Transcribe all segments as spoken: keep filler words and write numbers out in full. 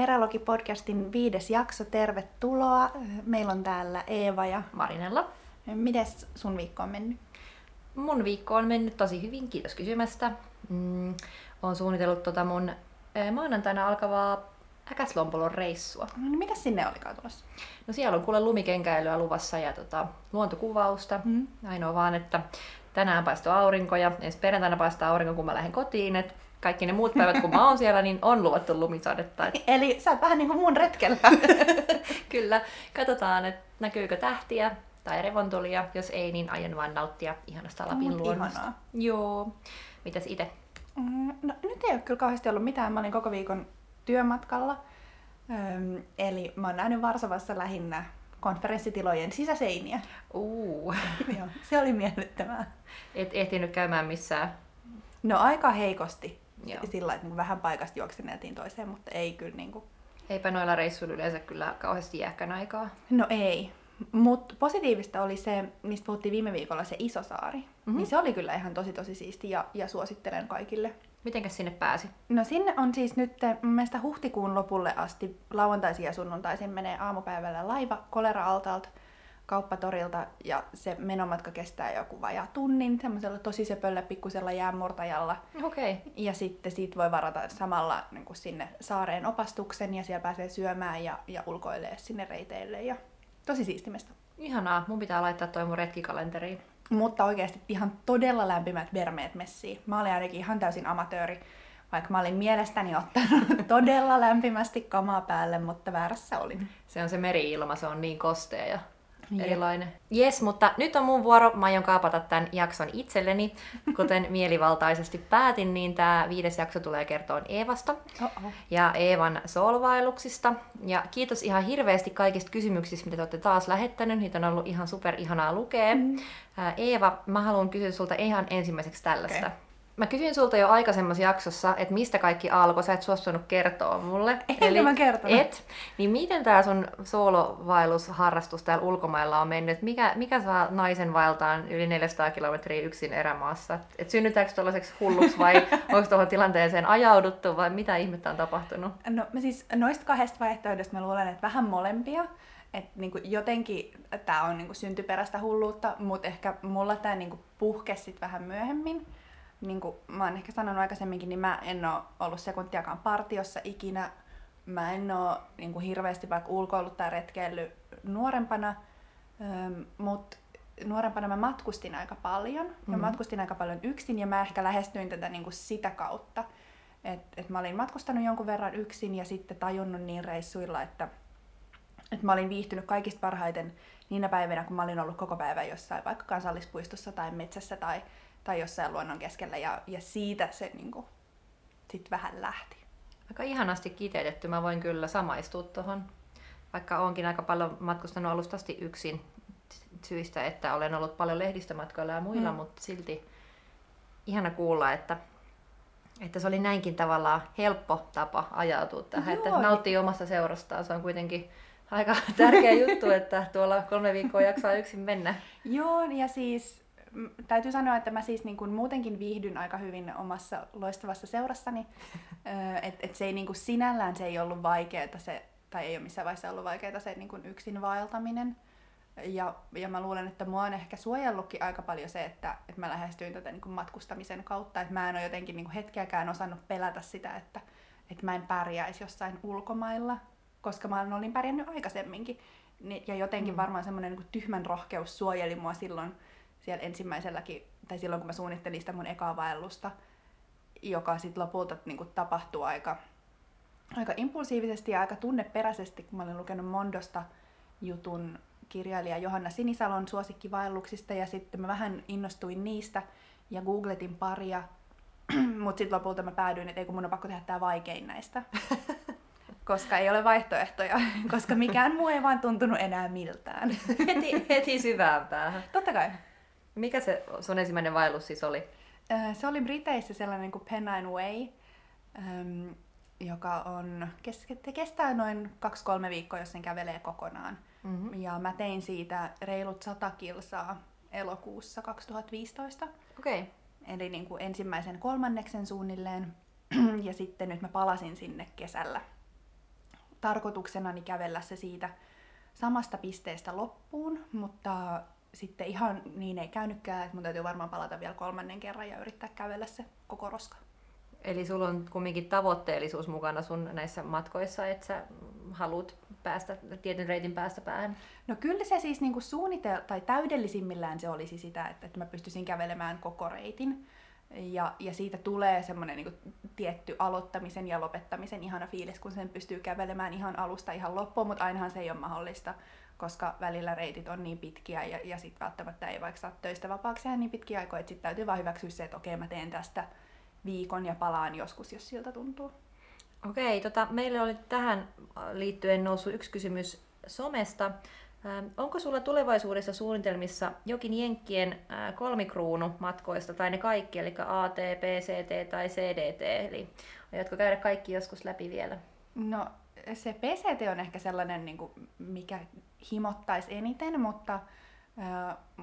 Erälogi-podcastin viides jakso, tervetuloa. Meillä on täällä Eeva ja Marinella. Mites sun viikko on mennyt? Mun viikko on mennyt tosi hyvin, kiitos kysymästä. Mm, olen suunnitellut tota mun maanantaina alkavaa Äkäslompolon reissua. No, mitä sinne olikaan tulossa? No siellä on kuule lumikenkäilyä luvassa ja tota, luontokuvausta. Mm. Ainoa vaan, että tänään paistoi aurinko ja ensi perjantaina paistaa aurinko, kun mä lähden kotiin. Et kaikki ne muut päivät, kun mä oon siellä, niin on luvattu lumisadetta. Et... Eli sä oot vähän niin kuin mun retkellä. Kyllä. Katsotaan, että näkyykö tähtiä tai revontulia. Jos ei, niin aion vaan nauttia ihanasta Lapin luonnosta. Ihanaa. Joo. Mitäs ite? Mm, no nyt ei ole kyllä kauheasti ollut mitään. Mä olin koko viikon työmatkalla. Öm, eli mä oon nähnyt Varsovassa lähinnä konferenssitilojen sisäseiniä. Uh. Joo, se oli miellyttävää. Et ehtinyt käymään missään? No aika heikosti. Joo. Sillä että vähän paikasta juokseneltiin toiseen, mutta ei kyllä niinku... Eipä noilla reissuilla yleensä kyllä kauheasti jääkään aikaa. No ei. Mut positiivista oli se, mistä puhuttiin viime viikolla, se Isosaari. Mm-hmm. Niin se oli kyllä ihan tosi tosi siisti ja, ja suosittelen kaikille. Mitenkäs sinne pääsi? No sinne on siis nyt mielestä huhtikuun lopulle asti lauantaisin ja sunnuntaisin menee aamupäivällä laiva Kolera-altaalta kauppatorilta ja se menomatka kestää joku vajaa tunnin semmoisella tosi sepöllä pikkusella jäänmurtajalla. Okay. Ja sitten siitä voi varata samalla niin kuin sinne saareen opastuksen ja siellä pääsee syömään ja, ja ulkoilee sinne reiteille ja tosi siistimestä. Ihanaa, mun pitää laittaa toi mun retkikalenteriin. Mutta oikeasti ihan todella lämpimät vermeet messiin. Mä olin ainakin ihan täysin amatööri, vaikka mä olin mielestäni ottanut todella lämpimästi kamaa päälle, mutta väärässä olin. Se on se meri-ilma, se on niin kostea ja erilainen. Jes, mutta nyt on mun vuoro. Mä aion kaapata tämän jakson itselleni. Kuten mielivaltaisesti päätin, niin tää viides jakso tulee kertoon Eevasta Oh-oh. ja Eevan solvailuksista. Ja kiitos ihan hirveästi kaikista kysymyksistä, mitä te olette taas lähettänyt. Niitä on ollut ihan super ihanaa lukea. Mm. Eeva, mä haluan kysyä sulta ihan ensimmäiseksi tällaista. Okay. Mä kysyin sulta jo aikaisemmassa jaksossa, että mistä kaikki alkoi, sä et suostunut kertoa mulle. Eikö eli mä kertonut? Et, niin miten tää sun soolovaellusharrastus täällä ulkomailla on mennyt? Mikä, mikä saa naisen vaeltaan yli neljäsataa kilometriä yksin erämaassa? Et synnytäänkö tollaiseksi hulluksi vai onko tuohon tilanteeseen ajauduttu vai mitä ihmettä on tapahtunut? No mä siis noista kahdesta vaihtoehdosta mä luulen, että vähän molempia. Et niinku jotenkin tää on niinku syntyperäistä hulluutta, mutta ehkä mulla tää niinku puhkesi sit vähän myöhemmin. Niin kuin mä oon ehkä sanonut aikaisemminkin, niin mä en oo ollut sekuntiakaan partiossa ikinä. Mä en oo niin kuin hirveästi vaikka ulkoillut tai retkeillyt nuorempana, ähm, mutta nuorempana mä matkustin aika paljon. Mm-hmm. Ja matkustin aika paljon yksin ja mä ehkä lähestyin tätä niin kuin sitä kautta. Että et mä olin matkustanut jonkun verran yksin ja sitten tajunnut niin reissuilla, että et mä olin viihtynyt kaikista parhaiten niinä päivinä, kun mä olin ollut koko päivän jossain vaikka kansallispuistossa tai metsässä tai tai jossain luonnon keskellä, ja, ja siitä se niinku sit vähän lähti. Aika ihanasti kiteytetty, mä voin kyllä samaistua tuohon. Vaikka oonkin aika paljon matkustanut alusta asti yksin syistä, että olen ollut paljon lehdistömatkoilla ja muilla, mm. mutta silti ihana kuulla, että, että se oli näinkin tavallaan helppo tapa ajautua tähän, joo, että nauttii omasta seurastaan, se on kuitenkin aika tärkeä juttu, että tuolla kolme viikkoa jaksaa yksin mennä. Joo, ja siis täytyy sanoa, että mä siis niin kuin muutenkin viihdyn aika hyvin omassa loistavassa seurassani. Et, et se ei niin kuin sinällään se ei ollut vaikeeta se, tai ei ole missään vaiheessa ollut vaikeeta se niin kuin yksin vaeltaminen. Ja, ja mä luulen, että mua on ehkä suojellutkin aika paljon se, että, että mä lähestyin tätä niin kuin matkustamisen kautta. Et mä en ole jotenkin niin kuin hetkeäkään osannut pelätä sitä, että, että mä en pärjäisi jossain ulkomailla, koska mä olin pärjännyt aikaisemminkin. Ja jotenkin varmaan semmoinen niin kuin tyhmän rohkeus suojeli mua silloin, siellä ensimmäiselläkin, tai silloin kun mä suunnittelin sitä mun ekaa vaellusta, joka sitten lopulta niin tapahtui aika, aika impulsiivisesti ja aika tunneperäisesti, kun mä olin lukenut Mondosta jutun kirjailija Johanna Sinisalon suosikkivaelluksista, ja sitten mä vähän innostuin niistä ja googletin paria, mutta sitten lopulta mä päädyin, että ei kun mun on pakko tehdä tää vaikein näistä, koska ei ole vaihtoehtoja, koska mikään muu ei vaan tuntunut enää miltään. Heti, heti syvään päähän. Totta kai. Mikä se sun ensimmäinen vaellus siis oli? Se oli Briteissä sellainen kuin Pennine Way, joka on, kestää noin kaksi kolme viikkoa, jos sen kävelee kokonaan. Mm-hmm. Ja mä tein siitä reilut sata kilsaa elokuussa kaksituhattaviisitoista. Okei. Okay. Eli niin kuin ensimmäisen kolmanneksen suunnilleen. Ja sitten nyt mä palasin sinne kesällä. tarkoituksenani kävellä se siitä samasta pisteestä loppuun, mutta sitten ihan niin ei käynytkään, että mun täytyy varmaan palata vielä kolmannen kerran ja yrittää kävellä se koko roska. Eli sulla on kumminkin tavoitteellisuus mukana sun näissä matkoissa, että sä haluat päästä tietyn reitin päästä päähän? No kyllä se siis niinku suunnitel- tai täydellisimmillään se olisi sitä, että, että mä pystyisin kävelemään koko reitin. Ja, ja siitä tulee semmoinen niinku tietty aloittamisen ja lopettamisen ihana fiilis, kun sen pystyy kävelemään ihan alusta ihan loppuun, mutta ainahan se ei ole mahdollista, koska välillä reitit on niin pitkiä ja, ja sitten välttämättä ei vaikka saa töistä vapaaksi niin pitkiä aikoja, että sitten täytyy vaan hyväksyä se, että okei mä teen tästä viikon ja palaan joskus, jos siltä tuntuu. Okei, tota, meillä oli tähän liittyen noussut yksi kysymys somesta. Ähm, onko sulla tulevaisuudessa suunnitelmissa jokin jenkkien äh, kolmikruunu matkoista, tai ne kaikki, eli A T, P C T tai C D T, eli aiotko käydä kaikki joskus läpi vielä? No se P C T on ehkä sellainen, niin kuin, mikä himottaisi eniten, mutta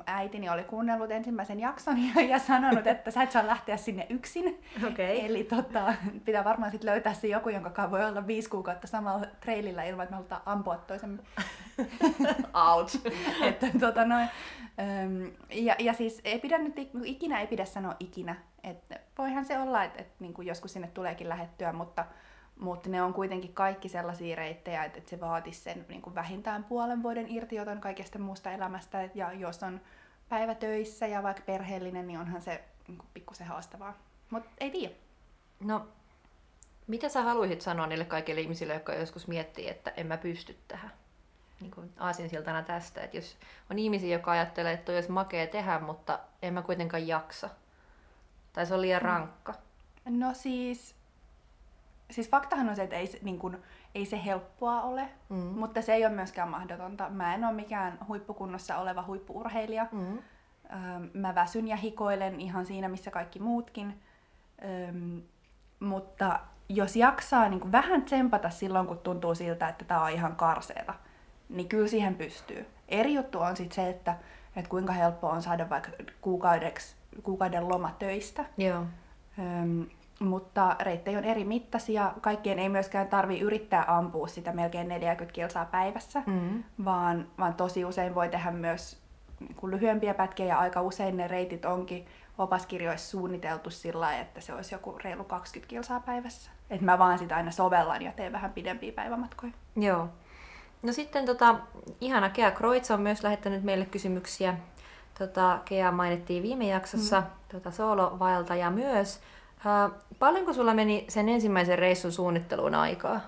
äitini oli kuunnellut ensimmäisen jakson ja sanonut, että sä et saa lähteä sinne yksin. Okay. Eli tota, pitää varmaan sit löytää se joku, jonka kanssa voi olla viisi kuukautta samalla trailillä ilman, että me halutaan ampua toisemme. Out! Että, tota, noin. Ja, ja siis ei pidä nyt, ikinä ei pidä sanoa ikinä. Et voihan se olla, että et, niin kuin joskus sinne tuleekin lähettyä, mutta Mutta ne on kuitenkin kaikki sellaisia reittejä, että se vaatisi sen niin kuin vähintään puolen vuoden irtioton kaikesta muusta elämästä. Ja jos on päivätöissä ja vaikka perheellinen, niin onhan se niin kuin pikkusen haastavaa. Mutta ei tiedä. No, mitä sä haluaisit sanoa niille kaikille ihmisille, jotka joskus miettii, että en mä pysty tähän? Niin kuin aasinsiltana tästä, että jos on ihmisiä, jotka ajattelee, että toi olisi makea tehdä, mutta en mä kuitenkaan jaksa. Tai se on liian rankka. No siis... Siis faktahan on se, että ei, niin kun, ei se helppoa ole, mm. mutta se ei ole myöskään mahdotonta. Mä en ole mikään huippukunnossa oleva huippu-urheilija. Mm. Öm, mä väsyn ja hikoilen ihan siinä, missä kaikki muutkin. Öm, mutta jos jaksaa niin kun vähän tsempata silloin, kun tuntuu siltä, että tää on ihan karseeta, niin kyllä siihen pystyy. Eri juttu on sit se, että, että kuinka helppoa on saada vaikka kuukauden loma töistä. Yeah. Öm, Mutta reittejä on eri mittaisia, kaikkien ei myöskään tarvitse yrittää ampua sitä melkein neljäkymmentä kilsaa päivässä, mm. vaan, vaan tosi usein voi tehdä myös niin kuin lyhyempiä pätkiä ja aika usein ne reitit onkin opaskirjoissa suunniteltu sillä lailla, että se olisi joku reilu kaksikymmentä kilsaa päivässä. Et mä vaan sitä aina sovellan ja teen vähän pidempiä päivämatkoja. Joo. No sitten tota, ihana Kea Croitz on myös lähettänyt meille kysymyksiä. Tota, Kea mainittiin viime jaksossa, mm. tota, soolovaeltaja myös. Uh, paljonko sulla meni sen ensimmäisen reissun suunnitteluun aikaa?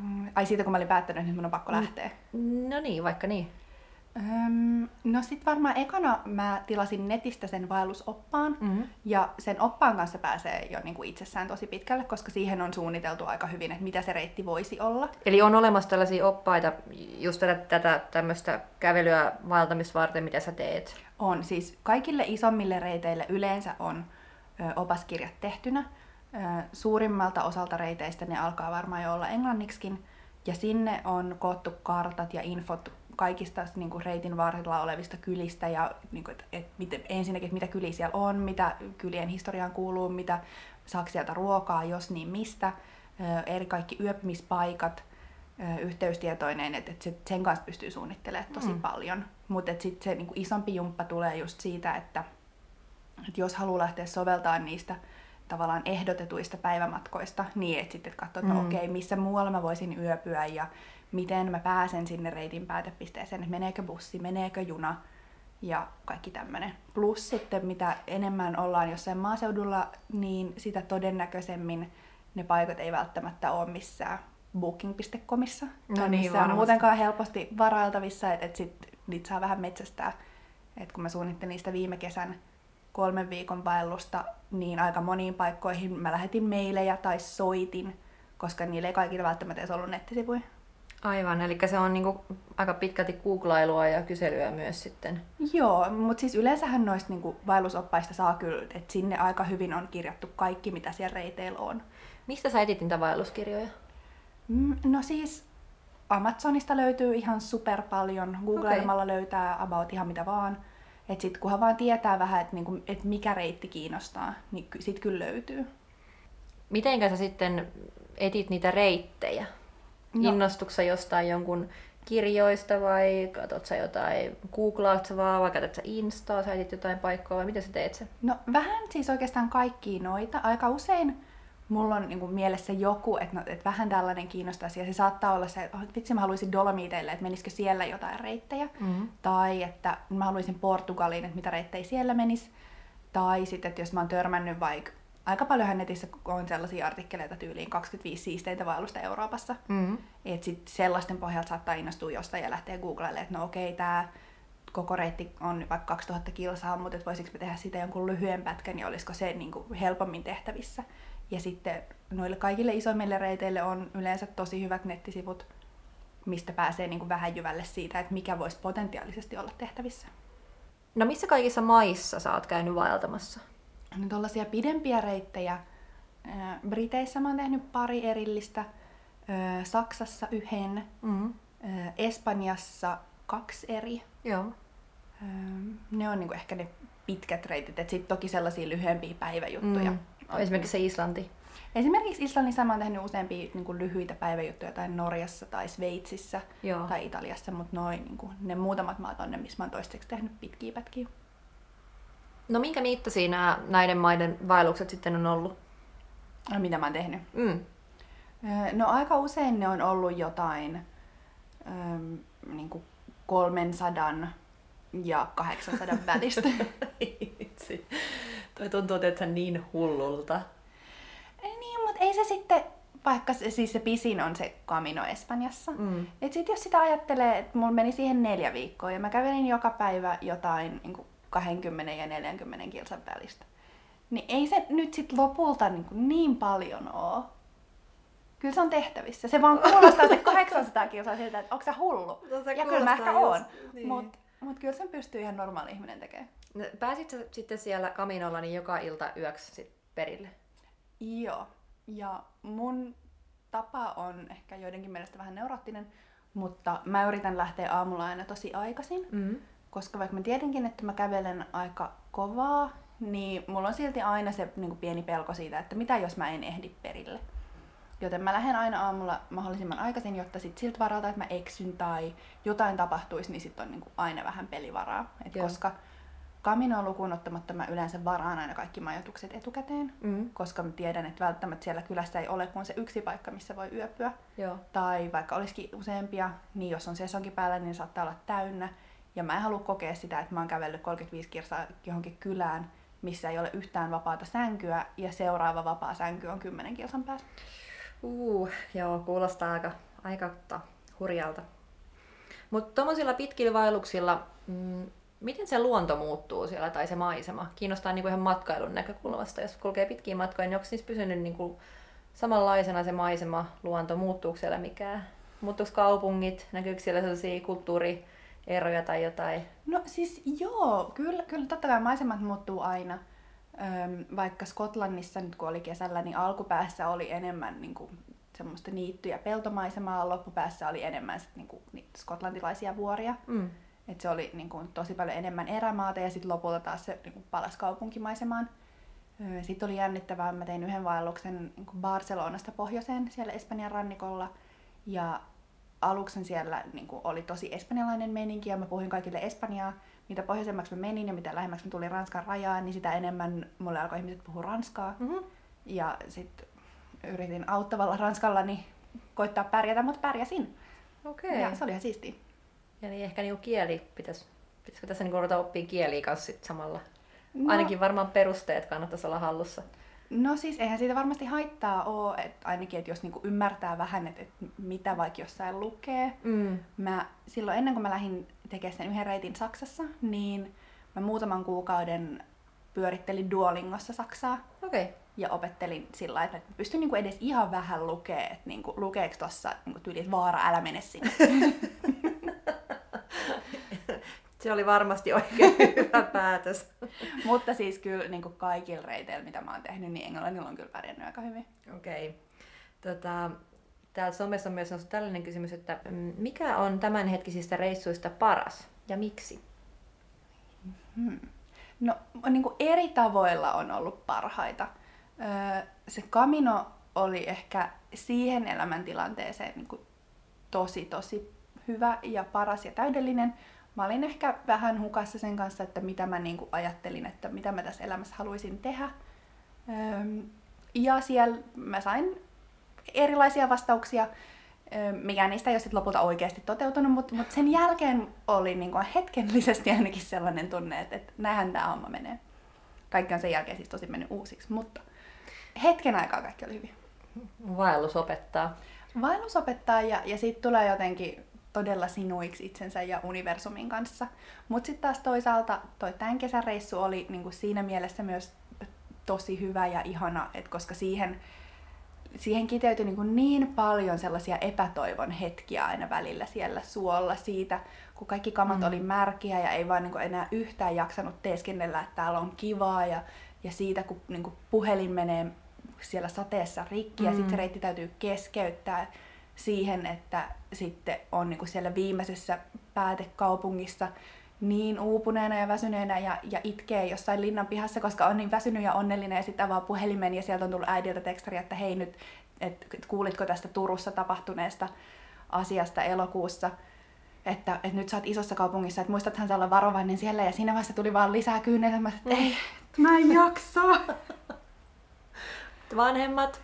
Mm, ai siitä kun mä olin päättänyt, niin mun on pakko lähteä. Mm, no niin, vaikka niin. Um, no sit varmaan ekana mä tilasin netistä sen vaellusoppaan. Mm-hmm. Ja sen oppaan kanssa pääsee jo niin kuin itsessään tosi pitkälle, koska siihen on suunniteltu aika hyvin, että mitä se reitti voisi olla. Eli on olemassa tällaisia oppaita, just tätä, tätä tämmöistä kävelyä vaeltamista varten, mitä sä teet? On, siis kaikille isommille reiteille yleensä on opaskirjat tehtynä. Suurimmalta osalta reiteistä ne alkaa varmaan jo olla englanniksikin. Ja sinne on koottu kartat ja infot kaikista niin kuin reitin varrella olevista kylistä. Ja, niin kuin, et, et, et, ensinnäkin, että mitä kyliä siellä on, mitä kylien historiaan kuuluu, mitä saako sieltä ruokaa, jos niin mistä. Eri kaikki yöpymispaikat yhteystietoineen, että et sen kanssa pystyy suunnittelemaan tosi mm. paljon. Mutta sitten se niin kuin isompi jumppa tulee just siitä, että Et jos haluaa lähteä soveltamaan niistä tavallaan ehdotetuista päivämatkoista, niin et sitten katsoa, että mm. okei, okay, missä muualla mä voisin yöpyä ja miten mä pääsen sinne reitin päätepisteeseen, että meneekö bussi, meneekö juna ja kaikki tämmöinen. Plus sitten mitä enemmän ollaan jossain maaseudulla, niin sitä todennäköisemmin ne paikat ei välttämättä ole missään booking piste comissa. No tai niin, missään muutenkaan helposti varailtavissa, että et sitten niitä saa vähän metsästää. Et kun mä suunnittelin niistä viime kesän kolmen viikon vaellusta, niin aika moniin paikkoihin mä lähetin meilejä tai soitin, koska niillä ei kaikilla välttämättä edes ollut nettisivuja. Aivan, eli se on niinku aika pitkälti googlailua ja kyselyä myös sitten. Joo, mutta siis yleensähän noista niinku vaellusoppaista saa kyllä, että sinne aika hyvin on kirjattu kaikki, mitä siellä reiteillä on. Mistä sä etit niitä vaelluskirjoja? Mm, no siis Amazonista löytyy ihan super paljon, googlailemalla okay. löytää about ihan mitä vaan. Että sit kunhan vaan tietää vähän, että niinku, et mikä reitti kiinnostaa, niin sit kyllä löytyy. Mitenkä sä sitten etit niitä reittejä? No. Innostutko sä jostain jonkun kirjoista vai katsot sä jotain, googlaat sä vaan vai katsot sä Instaa, sä etit jotain paikkaa vai miten sä teet sen? No vähän siis oikeastaan kaikkia noita. Aika usein mulla on niin kuin mielessä joku, että no, et vähän tällainen kiinnostaisi ja se saattaa olla se, että oh, vitsi mä haluaisin Dolomiiteille, että menisikö siellä jotain reittejä. Mm-hmm. Tai että mä haluaisin Portugaliin, että mitä reittejä siellä menisi. Tai sitten, että jos mä oon törmännyt vaikka, aika paljonhan netissä on sellaisia artikkeleita tyyliin kaksikymmentäviisi siisteitä vaellusta Euroopassa. Mm-hmm. Että sitten sellaisten pohjalta saattaa innostua jostain ja lähteä googlailemaan, että no okei, tää koko reitti on vaikka kaksituhatta kilsaa, mutta voisinko me tehdä sitä jonkun lyhyen pätkän ja niin olisiko se niin kuin helpommin tehtävissä. Ja sitten noille kaikille isoimmille reiteille on yleensä tosi hyvät nettisivut, mistä pääsee niin kuin vähän jyvälle siitä, että mikä voisi potentiaalisesti olla tehtävissä. No missä kaikissa maissa sä oot käynyt vaeltamassa? No tollaisia pidempiä reittejä. Briteissä mä oon tehnyt pari erillistä, Saksassa yhden, mm-hmm. Espanjassa kaksi eri. Joo. Ne on niin kuin ehkä ne pitkät reitit, että sitten toki sellaisia lyhyempiä päiväjuttuja. Mm. Esimerkiksi se Islanti. Esimerkiksi Islannissa mä oon tehnyt useampia niin kuin lyhyitä päiväjuttuja tai Norjassa tai Sveitsissä. Joo. Tai Italiassa, mutta noin, niin kuin, ne muutamat maat on ne, missä mä oon toistaiseksi tehnyt pitkiä pätkiä. No minkä mittaisia nämä, näiden maiden vaellukset sitten on ollut? No, mitä mä oon tehnyt? Mm. No aika usein ne on ollut jotain ähm, niin kuin kolmesataa ja kahdeksansataa välistä. Toi tuntuu tietysti niin hullulta. Ei niin, mutta ei se sitten, vaikka se, siis se pisin on se Camino Espanjassa. Mm. Et sit jos sitä ajattelee, että mulla meni siihen neljä viikkoa ja mä kävelin joka päivä jotain niin kuin kaksikymmentä ja neljäkymmentä kilsan välistä. Niin ei se nyt sit lopulta niin, kuin niin paljon oo. Kyllä se on tehtävissä. Se vaan kuulostaa se kahdeksansataa kilsaa siltä, että onko sä hullu? No, ja kyllä mä ehkä just, oon. Niin. Mut, mut kyllä sen pystyy ihan normaali ihminen tekemään. Pääsit sä sitten siellä Caminolla niin joka ilta yöksi sit perille? Joo. Ja mun tapa on ehkä joidenkin mielestä vähän neuroottinen, mutta mä yritän lähteä aamulla aina tosi aikaisin. Mm-hmm. Koska vaikka mä tiedänkin, että mä kävelen aika kovaa, niin mulla on silti aina se niin kuin pieni pelko siitä, että mitä jos mä en ehdi perille. Joten mä lähden aina aamulla mahdollisimman aikaisin, jotta sit siltä varalta, että mä eksyn tai jotain tapahtuisi, niin sit on niin kuin aina vähän pelivaraa. Et koska Caminoa lukuun ottamatta mä yleensä varaan aina kaikki majoitukset etukäteen, mm. koska mä tiedän, että välttämättä siellä kylässä ei ole kuin se yksi paikka, missä voi yöpyä. Joo. Tai vaikka olisikin useampia, niin jos on sesonkin päällä, niin saattaa olla täynnä. Ja mä en halua kokea sitä, että mä oon kävellyt kolmekymmentäviisi kilsaa johonkin kylään, missä ei ole yhtään vapaata sänkyä, ja seuraava vapaa sänky on kymmenen kilsan päässä. Uh, joo, kuulostaa aika, aika hurjalta. Mutta tommosilla pitkillä vaelluksilla, mm, miten se luonto muuttuu siellä tai se maisema? Kiinnostaa niinku ihan matkailun näkökulmasta. Jos kulkee pitkiä matkoja, niin onko niissä pysynyt niinku samanlaisena se maisema, luonto? Muuttuuko siellä mikään? Muuttuuko kaupungit? Näkyykö siellä sellaisia kulttuurieroja tai jotain? No siis joo, kyllä, kyllä totta kai maisemat muuttuu aina. Öm, vaikka Skotlannissa nyt kun oli kesällä, niin alkupäässä oli enemmän niinku semmoista niitty- ja peltomaisemaa, loppupäässä oli enemmän sit niinku niitä skotlantilaisia vuoria. Mm. Et se oli niin kuin tosi paljon enemmän erämaata ja sitten lopulta taas se niin kuin palasi kaupunkimaisemaan. Sitten oli jännittävää, mä tein yhden vaelluksen niin kuin Barcelonasta pohjoiseen siellä Espanjan rannikolla. Ja aluksen siellä niin kuin oli tosi espanjalainen meininki ja mä puhuin kaikille espanjaa. Mitä pohjoisemmaksi mä menin ja mitä lähemmäksi mä tulin Ranskan rajaan, niin sitä enemmän mulle alkoi ihmiset puhua ranskaa. Mm-hmm. Ja sitten yritin auttavalla ranskallani koittaa pärjätä, mutta pärjäsin. Okay. Ja se oli ihan siistiä. Eli ehkä niinku kieli pitäisi, pitäisikö tässä niinku ruveta oppia kieliä kanssa sit samalla? No, ainakin varmaan perusteet kannattaisi olla hallussa. No siis eihän siitä varmasti haittaa oo, että ainakin että jos niinku ymmärtää vähän, että et mitä vaikka jossain lukee. Mm. Mä silloin ennen kuin mä lähdin tekemään sen yhden reitin Saksassa, niin mä muutaman kuukauden pyörittelin Duolingossa Saksaa. Okei. Okay. Ja opettelin sillä lailla, että pystyn niinku edes ihan vähän lukee, että niinku lukeeko tossa niinku tyyli, että vaara, älä mene sinne. Se oli varmasti oikein hyvä päätös. Mutta siis kyllä niin kuin kaikilla reiteillä, mitä mä oon tehnyt, niin englannilla on kyllä pärjännyt aika hyvin. Okei. Okay. Tota, täällä somessa on myös noussut tällainen kysymys, että mikä on tämänhetkisistä reissuista paras ja miksi? Hmm. No niin kuin eri tavoilla on ollut parhaita. Se Camino oli ehkä siihen elämäntilanteeseen niin kuin tosi tosi hyvä ja paras ja täydellinen. Mä olin ehkä vähän hukassa sen kanssa, että mitä mä niin kuin ajattelin, että mitä mä tässä elämässä haluaisin tehdä. Ja siellä mä sain erilaisia vastauksia. Mikään niistä ei ole sitten lopulta oikeasti toteutunut, mutta mut sen jälkeen oli niin kuin hetkellisesti ainakin sellainen tunne, että, että näinhän tämä homma menee. Kaikki on sen jälkeen siis tosi mennyt uusiksi, mutta hetken aikaa kaikki oli hyvin. Vaellus opettaa. Vaellus opettaa ja, ja siitä tulee jotenkin todella sinuiksi itsensä ja universumin kanssa. Mutta sitten taas toisaalta toi tämän kesän reissu oli niinku siinä mielessä myös tosi hyvä ja ihana, et koska siihen, siihen kiteytyi niinku niin paljon sellaisia epätoivon hetkiä aina välillä siellä suolla siitä, kun kaikki kamat mm. oli märkiä ja ei vaan niinku enää yhtään jaksanut teeskennellä, että täällä on kivaa ja, ja siitä, kun niinku puhelin menee siellä sateessa rikki ja mm. sitten se reitti täytyy keskeyttää siihen, että sitten on niinku siellä viimeisessä päätekaupungissa niin uupuneena ja väsyneenä ja, ja itkee jossain linnan pihassa, koska on niin väsynyt ja onnellinen ja sitten avaa puhelimen ja sieltä on tullut äidiltä tekstari, että hei nyt, et, et kuulitko tästä Turussa tapahtuneesta asiasta elokuussa, että et nyt sä oot isossa kaupungissa, että muistathan sä olla varovainen siellä ja siinä vaiheessa tuli vaan lisää kyynelmät, että ei, mä en jaksa. Vanhemmat,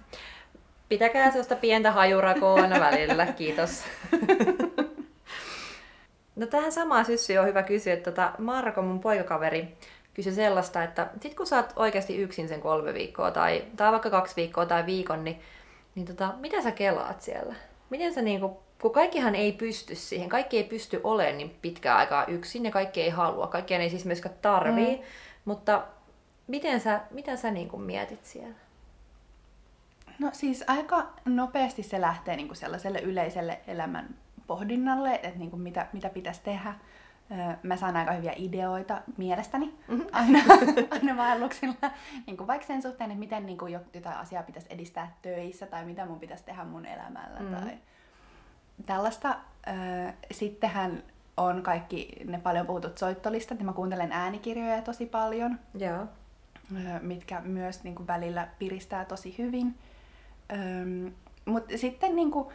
pitäkää sellaista pientä hajurakoa välillä, kiitos. No tähän samaan syssyyn on hyvä kysyä, että tota Marko, mun poikakaveri, kysyi sellaista, että sit kun sä oot oikeasti yksin sen kolme viikkoa tai, tai vaikka kaksi viikkoa tai viikon, niin, niin tota, mitä sä kelaat siellä? Miten sä niinku, kun kaikkihan ei pysty siihen, kaikki ei pysty olemaan niin pitkään aikaa yksin ja kaikki ei halua, kaikkien ei siis myöskään tarvii, mm. mutta miten sä, mitä sä niinku mietit siellä? No siis aika nopeasti se lähtee niinku sellaiselle yleiselle elämän pohdinnalle, että niinku mitä, mitä pitäisi tehdä. Öö, mä saan aika hyviä ideoita mielestäni mm-hmm. aina, aina vaelluksilla. Niinku vaikka sen suhteen, että miten niinku jotain asiaa pitäisi edistää töissä tai mitä mun pitäisi tehdä mun elämällä. Mm-hmm. Tai tällaista. Öö, sittenhän on kaikki ne paljon puhutut soittolistat, ja mä kuuntelen äänikirjoja tosi paljon, yeah. öö, mitkä myös niinku välillä piristää tosi hyvin. Öö, mutta sitten niinku,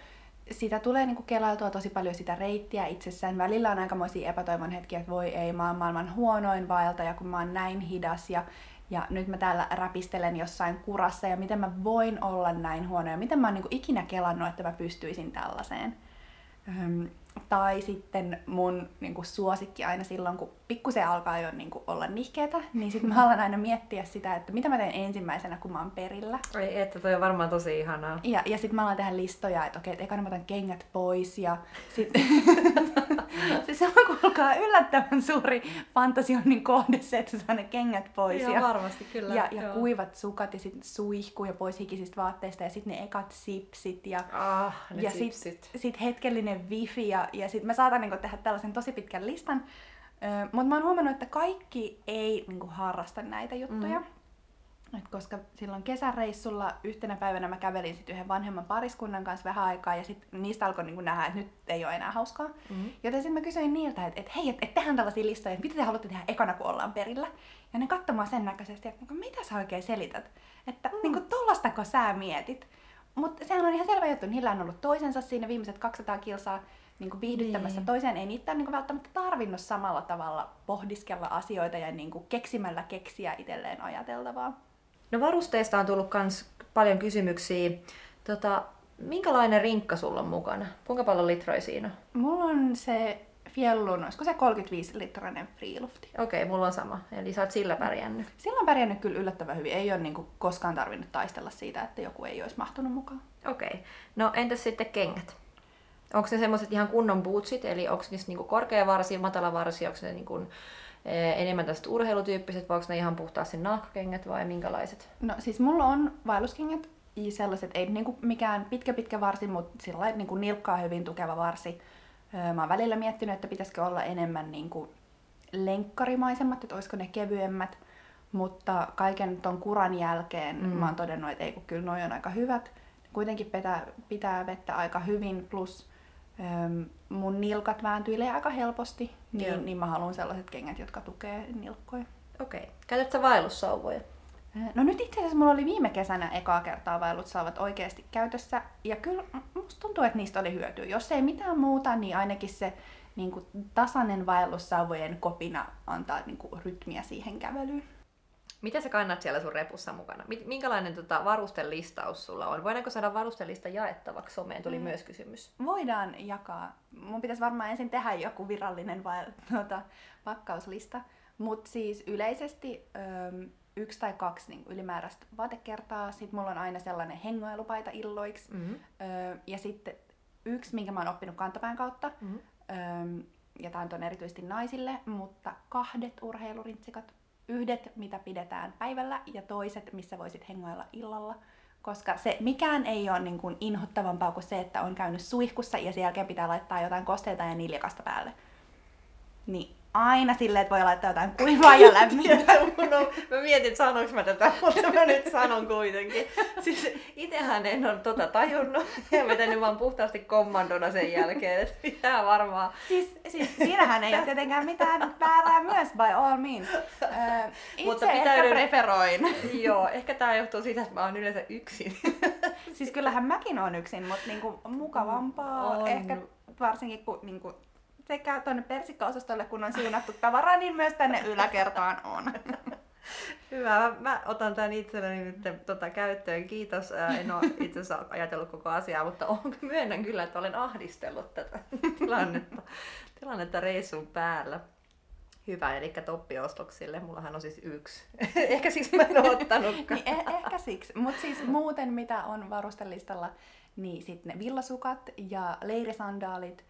sitä tulee niinku kelailtua tosi paljon sitä reittiä itsessään. Välillä on aikamoisia epätoivon hetkiä, että voi ei, mä oon maailman huonoin vaeltaja, kun mä oon näin hidas ja, ja nyt mä täällä räpistelen jossain kurassa ja miten mä voin olla näin huono ja miten mä oon niinku ikinä kelannut, että mä pystyisin tällaiseen. Öm, tai sitten mun niinku suosikki aina silloin, kun pikkusen alkaa jo niinku olla nihkeetä, niin sit mä alan aina miettiä sitä, että mitä mä teen ensimmäisenä, kun mä oon perillä. Ai että, toi on varmaan tosi ihanaa. Ja, ja sit mä alan tehdä listoja, että okei, et ekana mä otan kengät pois ja sit... siis se on kuulkaa yllättävän suuri fantasioinnin kohde se, että saa ne kengät pois. Ihan ja varmasti, kyllä. Ja, ja kuivat sukat ja sit suihku ja pois hikisistä vaatteista ja sit ne ekat sipsit ja... Ah, ne ja sipsit. Sit, sit hetkellinen wifi ja... Ja sit mä saatan niinku tehdä tällaisen tosi pitkän listan, öö, mutta mä oon huomannut, että kaikki ei niinku harrasta näitä juttuja. Mm. Koska silloin kesäreissulla yhtenä päivänä mä kävelin sit yhden vanhemman pariskunnan kanssa vähän aikaa ja sit niistä alkoi niinku nähdä, että nyt ei ole enää hauskaa. Mm. Joten sit mä kysyin niiltä, että et, hei, että et tehdään tällaisia listoja, että mitä te haluatte tehdä ekana, kun ollaan perillä. Ja ne katsoi mua sen näköisesti, että niinku, mitä sä oikein selität, että mm. niinku, tollastako sä mietit. Mutta sehän on ihan selvä juttu, niillä on ollut toisensa siinä viimeiset kaksisataa kilsaa. Niinku viihdyttämässä niin. Toiseen, ei niitä niinku välttämättä tarvinnut samalla tavalla pohdiskella asioita ja niinku keksimällä keksiä itselleen ajateltavaa. No varusteista on tullut kans paljon kysymyksiä. Tota, minkälainen rinkka sulla on mukana? Kuinka paljon litroja siinä on? Mulla on se Fjellun, olisiko se kolmekymmentäviisi litrainen freelufti. Okei, mulla on sama. Eli sä oot sillä pärjännyt? Sillä on pärjännyt kyllä yllättävän hyvin. Ei ole niinku koskaan tarvinnut taistella siitä, että joku ei olisi mahtunut mukaan. Okei. No entäs sitten kengät? Onko ne semmoiset ihan kunnon bootsit, eli onko niissä niinku korkea varsi, matala varsi, onko ne niinku enemmän tällaiset urheilutyyppiset, vai onko ne ihan puhtaasti nahkakengät vai minkälaiset? No siis mulla on vaelluskengät ja sellaiset, ei niinku mikään pitkä pitkä varsi, mutta sillain niinku nilkkaa hyvin tukeva varsi. Mä oon välillä miettinyt, että pitäisikö olla enemmän niinku lenkkarimaisemmat, että olisiko ne kevyemmät, mutta kaiken ton kuran jälkeen mm. mä oon todennut, että ei kun kyllä noi on aika hyvät. Kuitenkin pitää, pitää vettä aika hyvin, plus mun nilkat vääntyilee aika helposti, niin, niin mä haluan sellaiset kengät, jotka tukee nilkkoja. Okei. Käytätkö sä vaellussauvoja? No nyt itse asiassa mulla oli viime kesänä ekaa kertaa vaellutsaavat oikeasti käytössä, ja kyllä musta tuntuu, että niistä oli hyötyä. Jos ei mitään muuta, niin ainakin se niin kuin tasainen vaellussauvojen kopina antaa niin kuin rytmiä siihen kävelyyn. Mitä sä kannat siellä sun repussa mukana? Minkälainen tota, varustelistaus sulla on? Voidaanko saada varustelista jaettavaksi someen? Tuli mm. myös kysymys. Voidaan jakaa. Mun pitäisi varmaan ensin tehdä joku virallinen vai, tuota, pakkauslista. Mutta siis yleisesti öö, yksi tai kaksi niin ylimääräistä vaatekertaa. Sitten mulla on aina sellainen hengailupaita illoiksi. Mm-hmm. Öö, ja sitten yksi, minkä mä oon oppinut kantapään kautta. Mm-hmm. Öö, ja tää on erityisesti naisille, mutta kahdet urheilurintsikot. Yhdet, mitä pidetään päivällä, ja toiset, missä voisit hengailla illalla. Koska se mikään ei ole niin kuin inhottavampaa kuin se, että on käynyt suihkussa ja sen jälkeen pitää laittaa jotain kosteita ja niljakasta päälle. Niin aina silleen, että voi laittaa jotain kuivaa ja lämmintä. No, mä mietin, sanoinko mä tätä, mutta mä nyt sanon kuitenkin. Siis itsehän en ole tota tajunnut ja vetänyt vaan puhtaasti kommandona sen jälkeen, että pitää varmaan. Siis, siis siinähän ei ole tietenkään mitään väärää myös, by all means. Äh, mutta pitää ehkä preferoin. Joo, ehkä tää johtuu siitä, että mä oon yleensä yksin. Siis kyllähän mäkin oon yksin, mutta niinku mukavampaa on. Ehkä varsinkin kun niinku sekä tuonne persikko-osastolle, kun on siunattu tavaraa, niin myös tänne yläkertaan on. Hyvä. Mä otan tämän itselleni nyt tota, käyttöön. Kiitos. En ole itse asiassa ajatellut koko asiaa, mutta myönnän kyllä, että olen ahdistellut tätä tilannetta, tilannetta reissun päällä. Hyvä, eli toppiostoksille. Mullahan on siis yksi. Ehkä siksi mä en ole ottanutkaan. Niin, eh- ehkä siksi, mutta siis muuten mitä on varustelistalla, niin sitten ne villasukat ja leirisandaalit.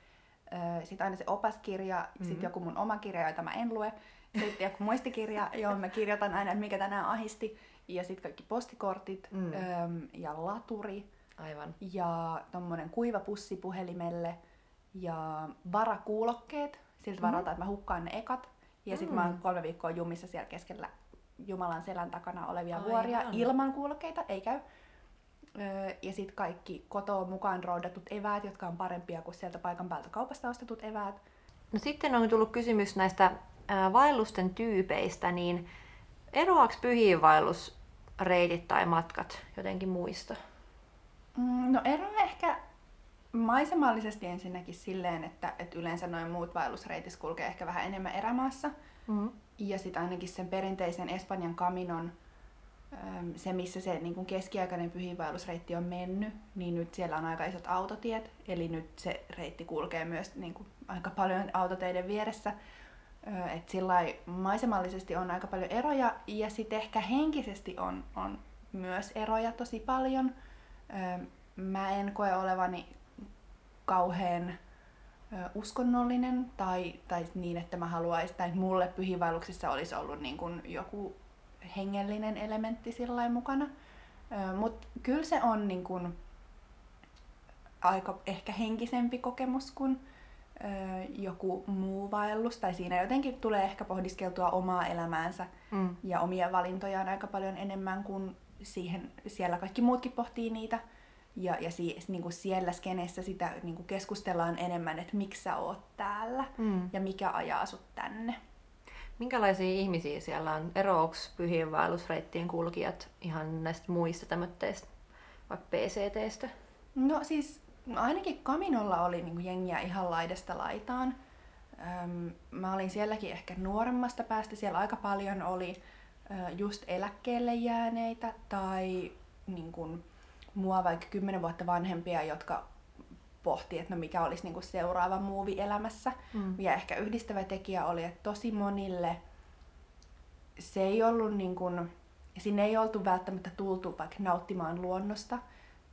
Sitten aina se opaskirja, mm-hmm. sitten joku mun oma kirja, jota mä en lue, sitten joku muistikirja, johon mä kirjoitan aina, mikä tänään ahisti, ja sitten kaikki postikortit mm. ja laturi. Aivan. Ja tommonen kuiva pussi puhelimelle ja varakuulokkeet, siltä varalta, mm-hmm. että mä hukkaan ne ekat. Ja sitten mm-hmm. mä oon kolme viikkoa jumissa siellä keskellä Jumalan selän takana olevia Aivan. vuoria ilman kuulokkeita, ei käy. Ja sitten kaikki kotoa mukaan roudatut eväät, jotka on parempia kuin sieltä paikan päältä kaupasta ostetut eväät. No sitten on tullut kysymys näistä vaellusten tyypeistä, niin eroaako pyhiin vaellusreitit tai matkat jotenkin muista? No eroaa ehkä maisemallisesti ensinnäkin silleen, että, että yleensä noin muut vaellusreitit kulkee ehkä vähän enemmän erämaassa. Mm-hmm. Ja sitten ainakin sen perinteisen Espanjan Caminon, se missä se niin kuin keskiaikainen pyhiinvaellusreitti on mennyt, niin nyt siellä on aika isot autotiet, eli nyt se reitti kulkee myös niin kuin aika paljon autoteiden vieressä. Et sillain maisemallisesti on aika paljon eroja, ja sitten ehkä henkisesti on, on myös eroja tosi paljon. Mä en koe olevani kauhean uskonnollinen, tai, tai niin, että mä haluaisin, tai mulle pyhiinvaelluksissa olisi ollut niin kuin joku hengellinen elementti sillain mukana. Mutta kyllä se on niin kun aika ehkä henkisempi kokemus kuin joku muu vaellus. Tai siinä jotenkin tulee ehkä pohdiskeltua omaa elämäänsä mm. ja omia valintojaan aika paljon enemmän kuin siihen, siellä kaikki muutkin pohtii niitä. Ja, ja si, niin kun siellä skenessä sitä niin kun keskustellaan enemmän, että miksi sä oot täällä mm. ja mikä ajaa sut tänne. Minkälaisia ihmisiä siellä on? Eroako pyhiin vaellusreittien kulkijat ihan näistä muista tämmöistä, vaikka P C T:stä? No siis ainakin Caminolla oli niinku jengiä ihan laidasta laitaan. Öm, mä olin sielläkin ehkä nuoremmasta päästä. Siellä aika paljon oli ö, just eläkkeelle jääneitä tai niinku, mua vaikka kymmenen vuotta vanhempia, jotka pohti, että no mikä olisi niinku seuraava muuvi elämässä. Mm. Ja ehkä yhdistävä tekijä oli, että tosi monille se ei ollut niinku, sinne ei oltu välttämättä tultu vaikka nauttimaan luonnosta